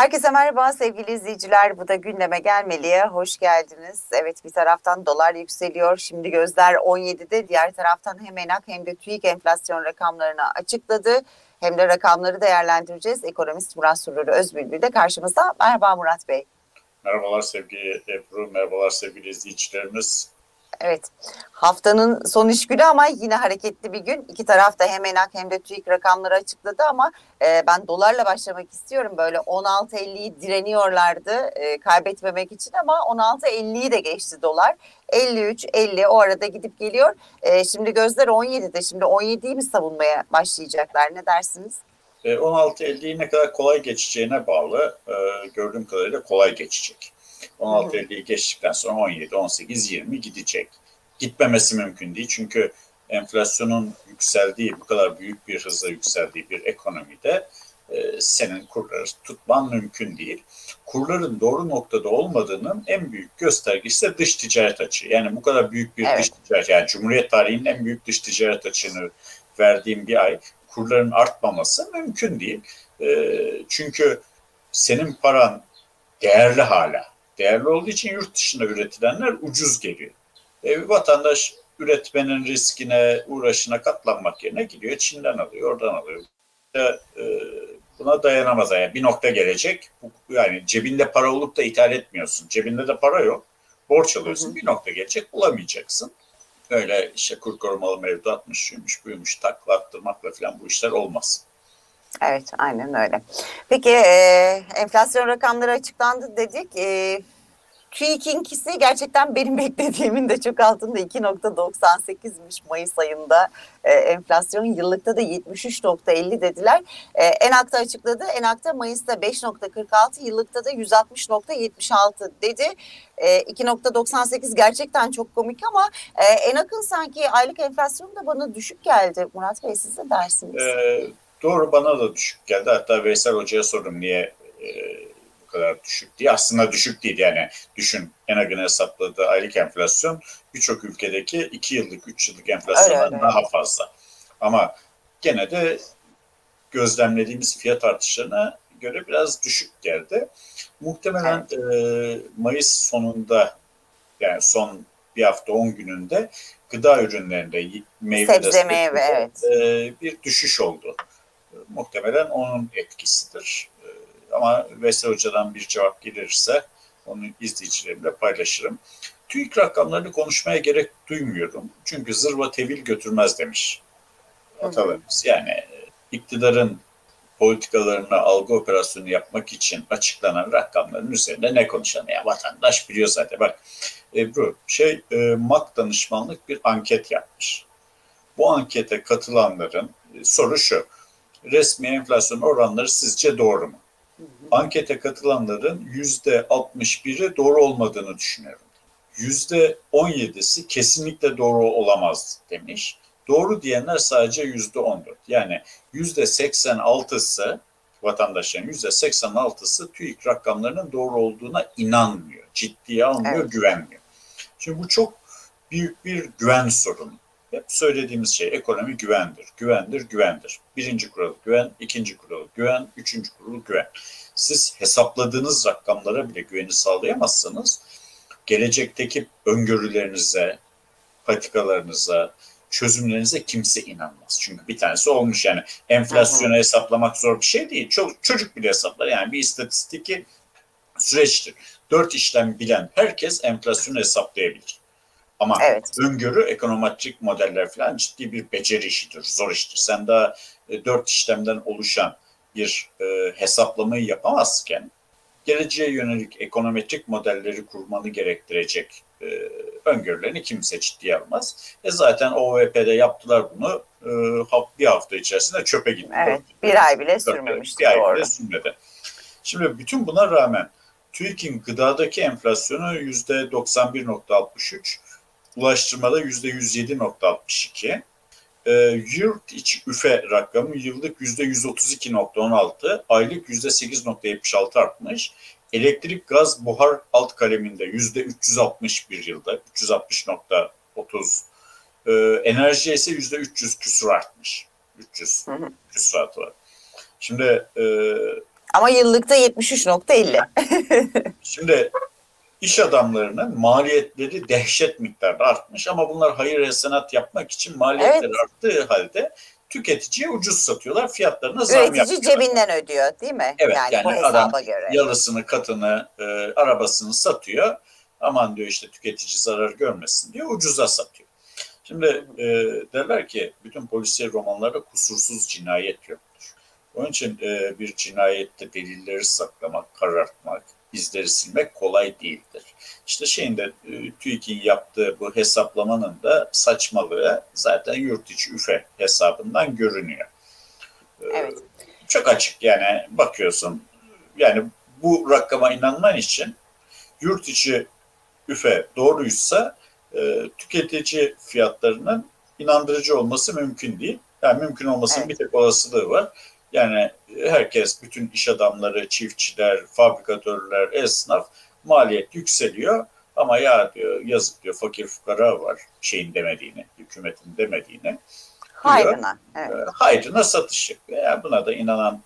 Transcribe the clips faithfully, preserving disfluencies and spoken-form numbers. Herkese merhaba sevgili izleyiciler. Bu da gündeme gelmeliye. Hoş geldiniz. Evet, bir taraftan dolar yükseliyor. Şimdi gözler on yedide. Diğer taraftan hem ENAG hem de TÜİK enflasyon rakamlarını açıkladı. Hem de rakamları değerlendireceğiz. Ekonomist Murat Sururi Özbülbül de karşımızda. Merhaba Murat Bey. Merhabalar sevgili Ebru. Merhabalar sevgili izleyicilerimiz. Evet, haftanın son iş günü ama yine hareketli bir gün. İki tarafta hem ENAC hem de TÜİK rakamları açıkladı ama e, ben dolarla başlamak istiyorum. Böyle on altı elliyi direniyorlardı e, kaybetmemek için ama on altı elliyi de geçti dolar. elli üç elli o arada gidip geliyor. E, şimdi gözler on yedide. Şimdi on yediyi mi savunmaya başlayacaklar? Ne dersiniz? E, on altı elliyi ne kadar kolay geçeceğine bağlı. E, gördüğüm kadarıyla kolay geçecek. on altı elliyi geçtikten sonra on yedi, on sekiz, yirmi gidecek. Gitmemesi mümkün değil. Çünkü enflasyonun yükseldiği, bu kadar büyük bir hızla yükseldiği bir ekonomide e, senin kurları tutman mümkün değil. Kurların doğru noktada olmadığının en büyük göstergesi de dış ticaret açığı. Yani bu kadar büyük bir, evet, dış ticaret, yani Cumhuriyet tarihinin en büyük dış ticaret açığını verdiğim bir ay kurların artmaması mümkün değil. E, çünkü senin paran değerli hala. Değerli olduğu için yurt dışında üretilenler ucuz geliyor. E, vatandaş üretmenin riskine, uğraşına katlanmak yerine gidiyor. Çin'den alıyor, oradan alıyor. E, buna dayanamaz. Yani bir nokta gelecek. Yani cebinde para olup da ithal etmiyorsun. Cebinde de para yok. Borç alıyorsun. Hı hı. Bir nokta gelecek, bulamayacaksın. Öyle işte kur korumalı mevduatmış, şuymuş, buymuş, takla attırmakla falan bu işler olmaz. Evet, aynen öyle. Peki e, enflasyon rakamları açıklandı dedik. E, TÜİK'inkisi gerçekten benim beklediğimin de çok altında, iki nokta doksan sekizmiş Mayıs ayında e, enflasyon. Yıllıkta da yetmiş üç nokta elli dediler. E, ENAC'ta açıkladı. ENAC'ta Mayıs'ta beş nokta kırk altı, yıllıkta da yüz altmış nokta yetmiş altı dedi. E, iki nokta doksan sekiz gerçekten çok komik ama e, ENAC'ın sanki aylık enflasyonu da bana düşük geldi. Murat Bey, siz ne dersiniz? Evet. Doğru, bana da düşük geldi. Hatta Veysel Hoca'ya sordum niye e, bu kadar düşük diye. Aslında düşük değil yani. Düşün, ENAG'ın hesapladığı aylık enflasyon birçok ülkedeki iki yıllık, üç yıllık enflasyondan daha fazla. Ama gene de gözlemlediğimiz fiyat artışlarına göre biraz düşük geldi. Muhtemelen e, Mayıs sonunda, yani son bir hafta on gününde gıda ürünlerinde, meyve, sebze, meyve, evet, e, bir düşüş oldu. Muhtemelen onun etkisidir. Ama Veysel Hoca'dan bir cevap gelirse onu izleyicilerimle paylaşırım. TÜİK rakamlarını konuşmaya gerek duymuyorum. Çünkü zırva tevil götürmez demiş atalarımız. Yani iktidarın politikalarına algı operasyonu yapmak için açıklanan rakamların üzerinde ne konuşanı? Ya vatandaş biliyor zaten. Bak Ebru, şey, M A K danışmanlık bir anket yapmış. Bu ankete katılanların soru şu: resmi enflasyon oranları sizce doğru mu? Hı hı. Ankete katılanların yüzde altmış biri doğru olmadığını düşünüyorum. yüzde on yedisi kesinlikle doğru olamaz demiş. Doğru diyenler sadece yüzde on dört. Yani yüzde seksen altısı vatandaşların yüzde seksen altısı TÜİK rakamlarının doğru olduğuna inanmıyor. Ciddiye almıyor, evet, güvenmiyor. Şimdi bu çok büyük bir güven sorunu. Hep söylediğimiz şey, ekonomi güvendir, güvendir, güvendir. Birinci kural güven, ikinci kural güven, üçüncü kural güven. Siz hesapladığınız rakamlara bile güveni sağlayamazsanız, gelecekteki öngörülerinize, patikalarınıza, çözümlerinize kimse inanmaz. Çünkü bir tanesi olmuş, yani enflasyonu hesaplamak zor bir şey değil. Çocuk bile hesaplar, yani bir istatistiki süreçtir. Dört işlem bilen herkes enflasyonu hesaplayabilir. Ama, evet, öngörü, ekonometrik modeller falan ciddi bir beceri işidir, zor iştir. Sen daha dört işlemden oluşan bir e, hesaplamayı yapamazken, geleceğe yönelik ekonometrik modelleri kurmanı gerektirecek e, öngörülerini kimse ciddiye almaz. E zaten O V P'de yaptılar bunu, e, bir hafta içerisinde çöpe gitti. Evet, bir ay bile sürmemişti. Bir ay bile sürmedi. Şimdi bütün buna rağmen TÜİK'in gıdadaki enflasyonu yüzde doksan bir nokta altmış üç, ulaştırmada yüzde yüz yedi nokta altmış iki, e, yurt içi üfe rakamı yıllık yüzde yüz otuz iki nokta on altı, aylık yüzde sekiz nokta yetmiş altı artmış. Elektrik, gaz, buhar alt kaleminde yüzde üç yüz altmış bir yılda, üç yüz altmış nokta otuz, e, enerji ise yüzde üç yüz küsur artmış, üç yüz küsur artmış. Şimdi e, Ama yıllıkta yetmiş üç nokta elli. Şimdi iş adamlarının maliyetleri dehşet miktarda artmış ama bunlar hayır hasenat yapmak için maliyetleri evet. arttığı halde tüketiciye ucuz satıyorlar, fiyatlarına zam yapıyorlar. Üretici cebinden ödüyor değil mi? Evet, yani, yani bu adam göre. Yarısını, katını, e, arabasını satıyor. Aman diyor işte tüketici zarar görmesin diye ucuza satıyor. Şimdi e, derler ki bütün polisiye romanlarda kusursuz cinayet yoktur. Onun için e, bir cinayette delilleri saklamak, karartmak, izleri silmek kolay değildir. İşte şeyin de e, TÜİK'in yaptığı bu hesaplamanın da saçmalığı zaten yurt içi üfe hesabından görünüyor. E, evet. Çok açık yani bakıyorsun. Yani bu rakama inanman için yurt içi üfe doğruysa e, tüketici fiyatlarının inandırıcı olması mümkün değil. Yani mümkün olmasının evet. bir tek olasılığı var. Yani herkes, bütün iş adamları, çiftçiler, fabrikatörler, esnaf maliyet yükseliyor ama ya diyor yazık diyor fakir fukara var şeyin demediğini, hükümetin demediğini. Hayrına. Evet. Hayrına satış yapıyor. Yani buna da inanan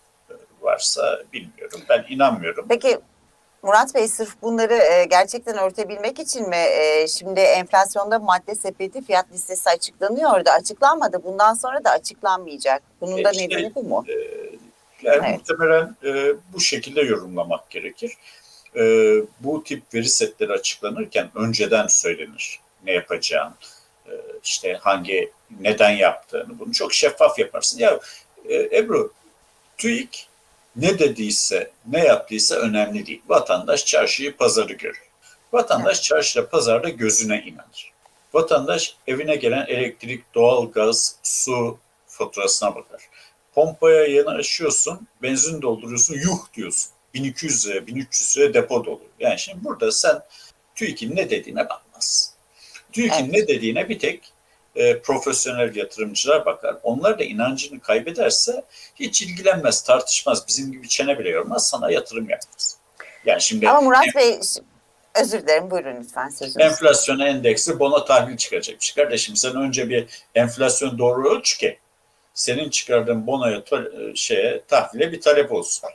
varsa bilmiyorum. Ben inanmıyorum. Peki Murat Bey, sırf bunları gerçekten örtebilmek için mi? Şimdi enflasyonda madde sepeti fiyat listesi açıklanıyordu. Açıklanmadı. Bundan sonra da açıklanmayacak. Bunun da işte, nedeni bu mu? E, yani evet. Muhtemelen e, bu şekilde yorumlamak gerekir. E, bu tip veri setleri açıklanırken önceden söylenir ne yapacağın, e, işte hangi, neden yaptığını. Bunu çok şeffaf yaparsın. Ya e, Ebru, TÜİK ne dediyse, ne yaptıysa önemli değil. Vatandaş çarşıyı, pazarı görür. Vatandaş çarşıda, pazarda gözüne inanır. Vatandaş evine gelen elektrik, doğalgaz, su faturasına bakar. Pompaya yanaşıyorsun, benzin dolduruyorsun, yuh diyorsun. bin iki yüz liraya, bin üç yüz liraya depo doluyor. Yani şimdi burada sen TÜİK'in ne dediğine bakmaz. TÜİK'in ne dediğine bir tek E, profesyonel yatırımcılar bakar. Onlar da inancını kaybederse hiç ilgilenmez, tartışmaz. Bizim gibi çene bile yormaz, sana yatırım yapmaz. Yani şimdi, ama Murat e, Bey, özür dilerim, buyurun lütfen sözünüzü. Enflasyon endeksi bona tahvil çıkacakmış. Kardeşim sen önce bir enflasyon doğru ölç ki senin çıkardığın bonoya, şeye, tahvile bir talep olsun.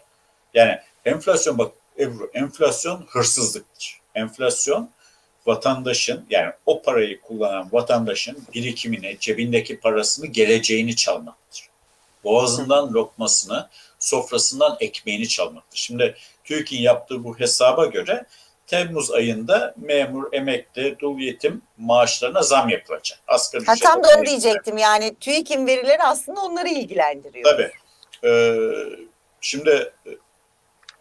Yani enflasyon, bak Ebru, enflasyon hırsızlıktır. Enflasyon vatandaşın, yani o parayı kullanan vatandaşın birikimini, cebindeki parasını, geleceğini çalmaktır. Boğazından lokmasını, sofrasından ekmeğini çalmaktır. Şimdi TÜİK'in yaptığı bu hesaba göre Temmuz ayında memur, emekli, dul yetim maaşlarına zam yapılacak. Asgari ha, tam da onu diyecektim. Yani TÜİK'in verileri aslında onları ilgilendiriyor. Tabii. Ee, şimdi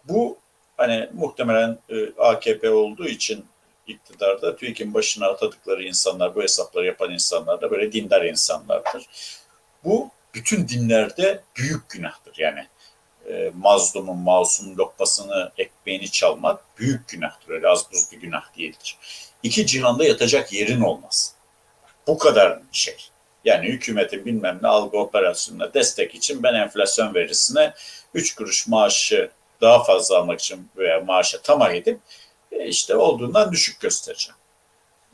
bu hani muhtemelen A K P olduğu için iktidarda TÜİK'in başına atadıkları insanlar, bu hesapları yapan insanlar da böyle dindar insanlardır. Bu bütün dinlerde büyük günahtır. Yani e, mazlumun, masumun lokmasını, ekmeğini çalmak büyük günahtır. Öyle az buz bir günah değildir. İki cihanda yatacak yerin olmaz. Bu kadar şey. Yani hükümetin bilmem ne algı operasyonuna destek için ben enflasyon verisine üç kuruş maaşı daha fazla almak için veya maaşa tamah edip İşte olduğundan düşük göstereceğim.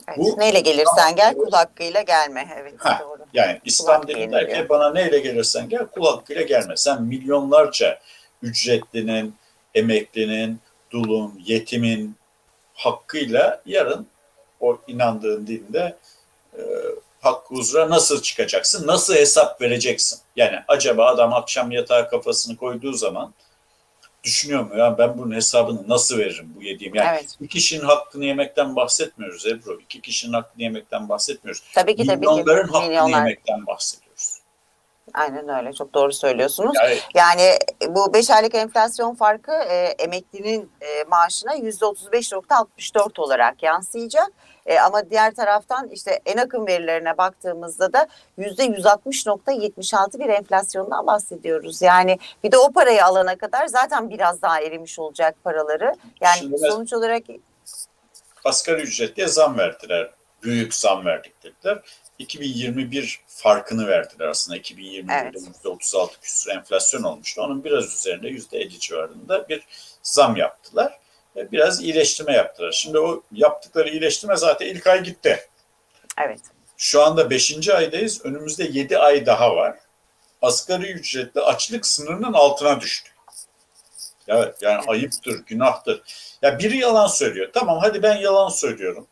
Evet, bu, neyle gelirsen gel, kul hakkıyla gelme. Evet, ha, doğru. Yani İslam dini der ki bana neyle gelirsen gel, kul hakkıyla gelme. Sen milyonlarca ücretlinin, emeklinin, dulun, yetimin hakkıyla yarın o inandığın dinde e, hakkı huzura nasıl çıkacaksın, nasıl hesap vereceksin? Yani acaba adam akşam yatağa kafasını koyduğu zaman düşünüyor mu ya ben bunun hesabını nasıl veririm bu yediğim? Yani evet. iki kişinin hakkını yemekten bahsetmiyoruz Ebru. İki kişinin hakkını yemekten bahsetmiyoruz. Tabii ki milyonların tabii ki. Milyonlar. Hakkını yemekten bahsediyoruz. Aynen öyle, çok doğru söylüyorsunuz. Yani, yani bu beş aylık enflasyon farkı e, emeklinin e, maaşına yüzde otuz beş nokta altmış dört olarak yansıyacak. E, ama diğer taraftan işte ENAG'ın verilerine baktığımızda da yüzde yüz altmış nokta yetmiş altı bir enflasyondan bahsediyoruz. Yani bir de o parayı alana kadar zaten biraz daha erimiş olacak paraları. Yani şimdi sonuç olarak asgari ücretliye zam verdiler. Büyük zam verdik dediler. iki bin yirmi bir farkını verdiler aslında. iki bin yirmi birde evet. yüzde otuz altı küsur enflasyon olmuştu. Onun biraz üzerinde yüzde elli civarında bir zam yaptılar. Biraz iyileştirme yaptılar. Şimdi o yaptıkları iyileştirme zaten ilk ay gitti. Evet. Şu anda beşinci aydayız. Önümüzde yedi ay daha var. Asgari ücretli açlık sınırının altına düştü. Evet, yani evet. Ayıptır, günahtır. Ya biri yalan söylüyor. Tamam, hadi ben yalan söylüyorum.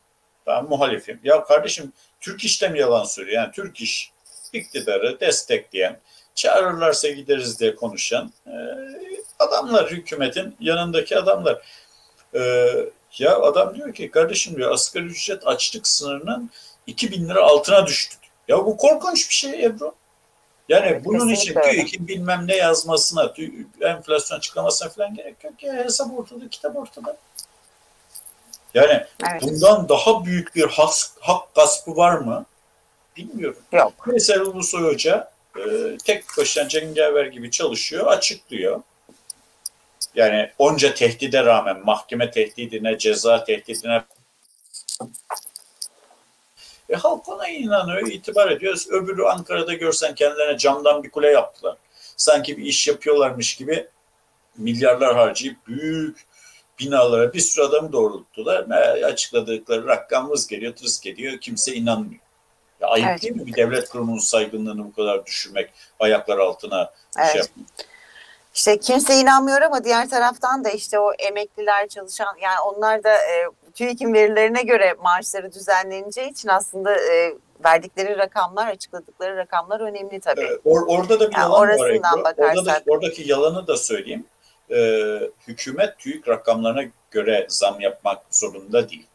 Ben muhalifim. Ya kardeşim, Türk İş'te mi yalan söylüyor? Yani Türk İş iktidarı destekleyen, çağırırlarsa gideriz diye konuşan e, adamlar, hükümetin yanındaki adamlar. E, ya adam diyor ki, kardeşim diyor, asgari ücret açlık sınırının iki bin lira altına düştü. Ya bu korkunç bir şey Ebru. Yani evet, bunun için TÜİK'in bilmem ne yazmasına, enflasyon açıklamasına falan gerek yok ya. Hesap ortada, kitap ortada. Yani evet. Bundan daha büyük bir hak, hak gaspı var mı? Bilmiyorum. Yok. Mesela Ulusoy Hoca e, tek başına cengaver gibi çalışıyor, açıklıyor. Yani onca tehdide rağmen, mahkeme tehdidine, ceza tehdidine, E, halk ona inanıyor, itibar ediyoruz. Öbürü Ankara'da görsen kendilerine camdan bir kule yaptılar. Sanki bir iş yapıyorlarmış gibi milyarlar harcayıp büyük binalara bir sürü adamı doğrulttular. E, açıkladıkları rakam vız geliyor, tırısk ediyor. Kimse inanmıyor. Ya, ayıp evet. Değil mi? Bir devlet kurumunun saygınlığını bu kadar düşürmek, ayaklar altına evet. Şey yapmak. İşte kimse inanmıyor ama diğer taraftan da işte o emekliler, çalışan, yani onlar da e, TÜİK'in verilerine göre maaşları düzenleneceği için aslında e, verdikleri rakamlar, açıkladıkları rakamlar önemli tabii. Evet, or, orada da bir yani yalan var. Bakarsak... Orada da, oradaki yalanı da söyleyeyim. Ee, hükümet TÜİK rakamlarına göre zam yapmak zorunda değil.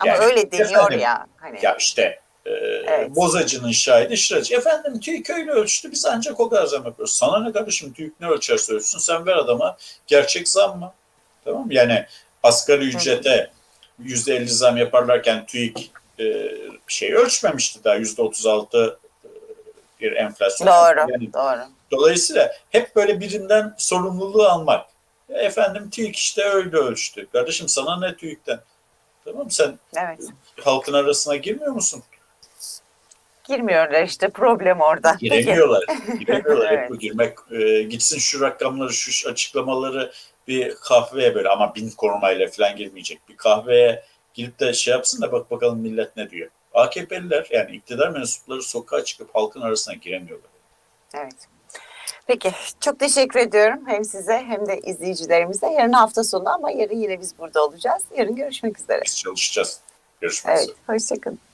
Ama yani, öyle deniyor efendim, ya. Hani... Ya işte e, evet. Bozacı'nın şahidi Şiracı. Efendim TÜİK öyle ölçtü, biz ancak o kadar zam yapıyoruz. Sana ne kardeşim, TÜİK ne ölçerse ölçsün, sen ver adama gerçek zam mı? Tamam mı? Yani asgari ücrete yüzde elli zam yaparlarken TÜİK e, şey ölçmemişti daha, yüzde otuz altı bir enflasyon. Doğru, yani, doğru. Dolayısıyla hep böyle birinden sorumluluğu almak. Ya efendim TÜİK işte öyle ölçtü. Kardeşim sana ne TÜİK'ten? Tamam, sen evet. Halkın arasına girmiyor musun? Girmiyorlar işte, problem orada. Giremiyorlar. Giremiyorlar. Evet. Hep bu girmek. E, gitsin şu rakamları, şu açıklamaları, bir kahveye böyle ama bin korumayla falan girmeyecek. Bir kahveye girip de şey yapsın da bak bakalım millet ne diyor. A K P'liler yani iktidar mensupları sokağa çıkıp halkın arasına giremiyorlar. Evet. Peki, çok teşekkür ediyorum hem size hem de izleyicilerimize. Yarın hafta sonu ama yarın yine biz burada olacağız. Yarın görüşmek üzere. Biz çalışacağız. Görüşmek üzere. Evet, hoşçakalın.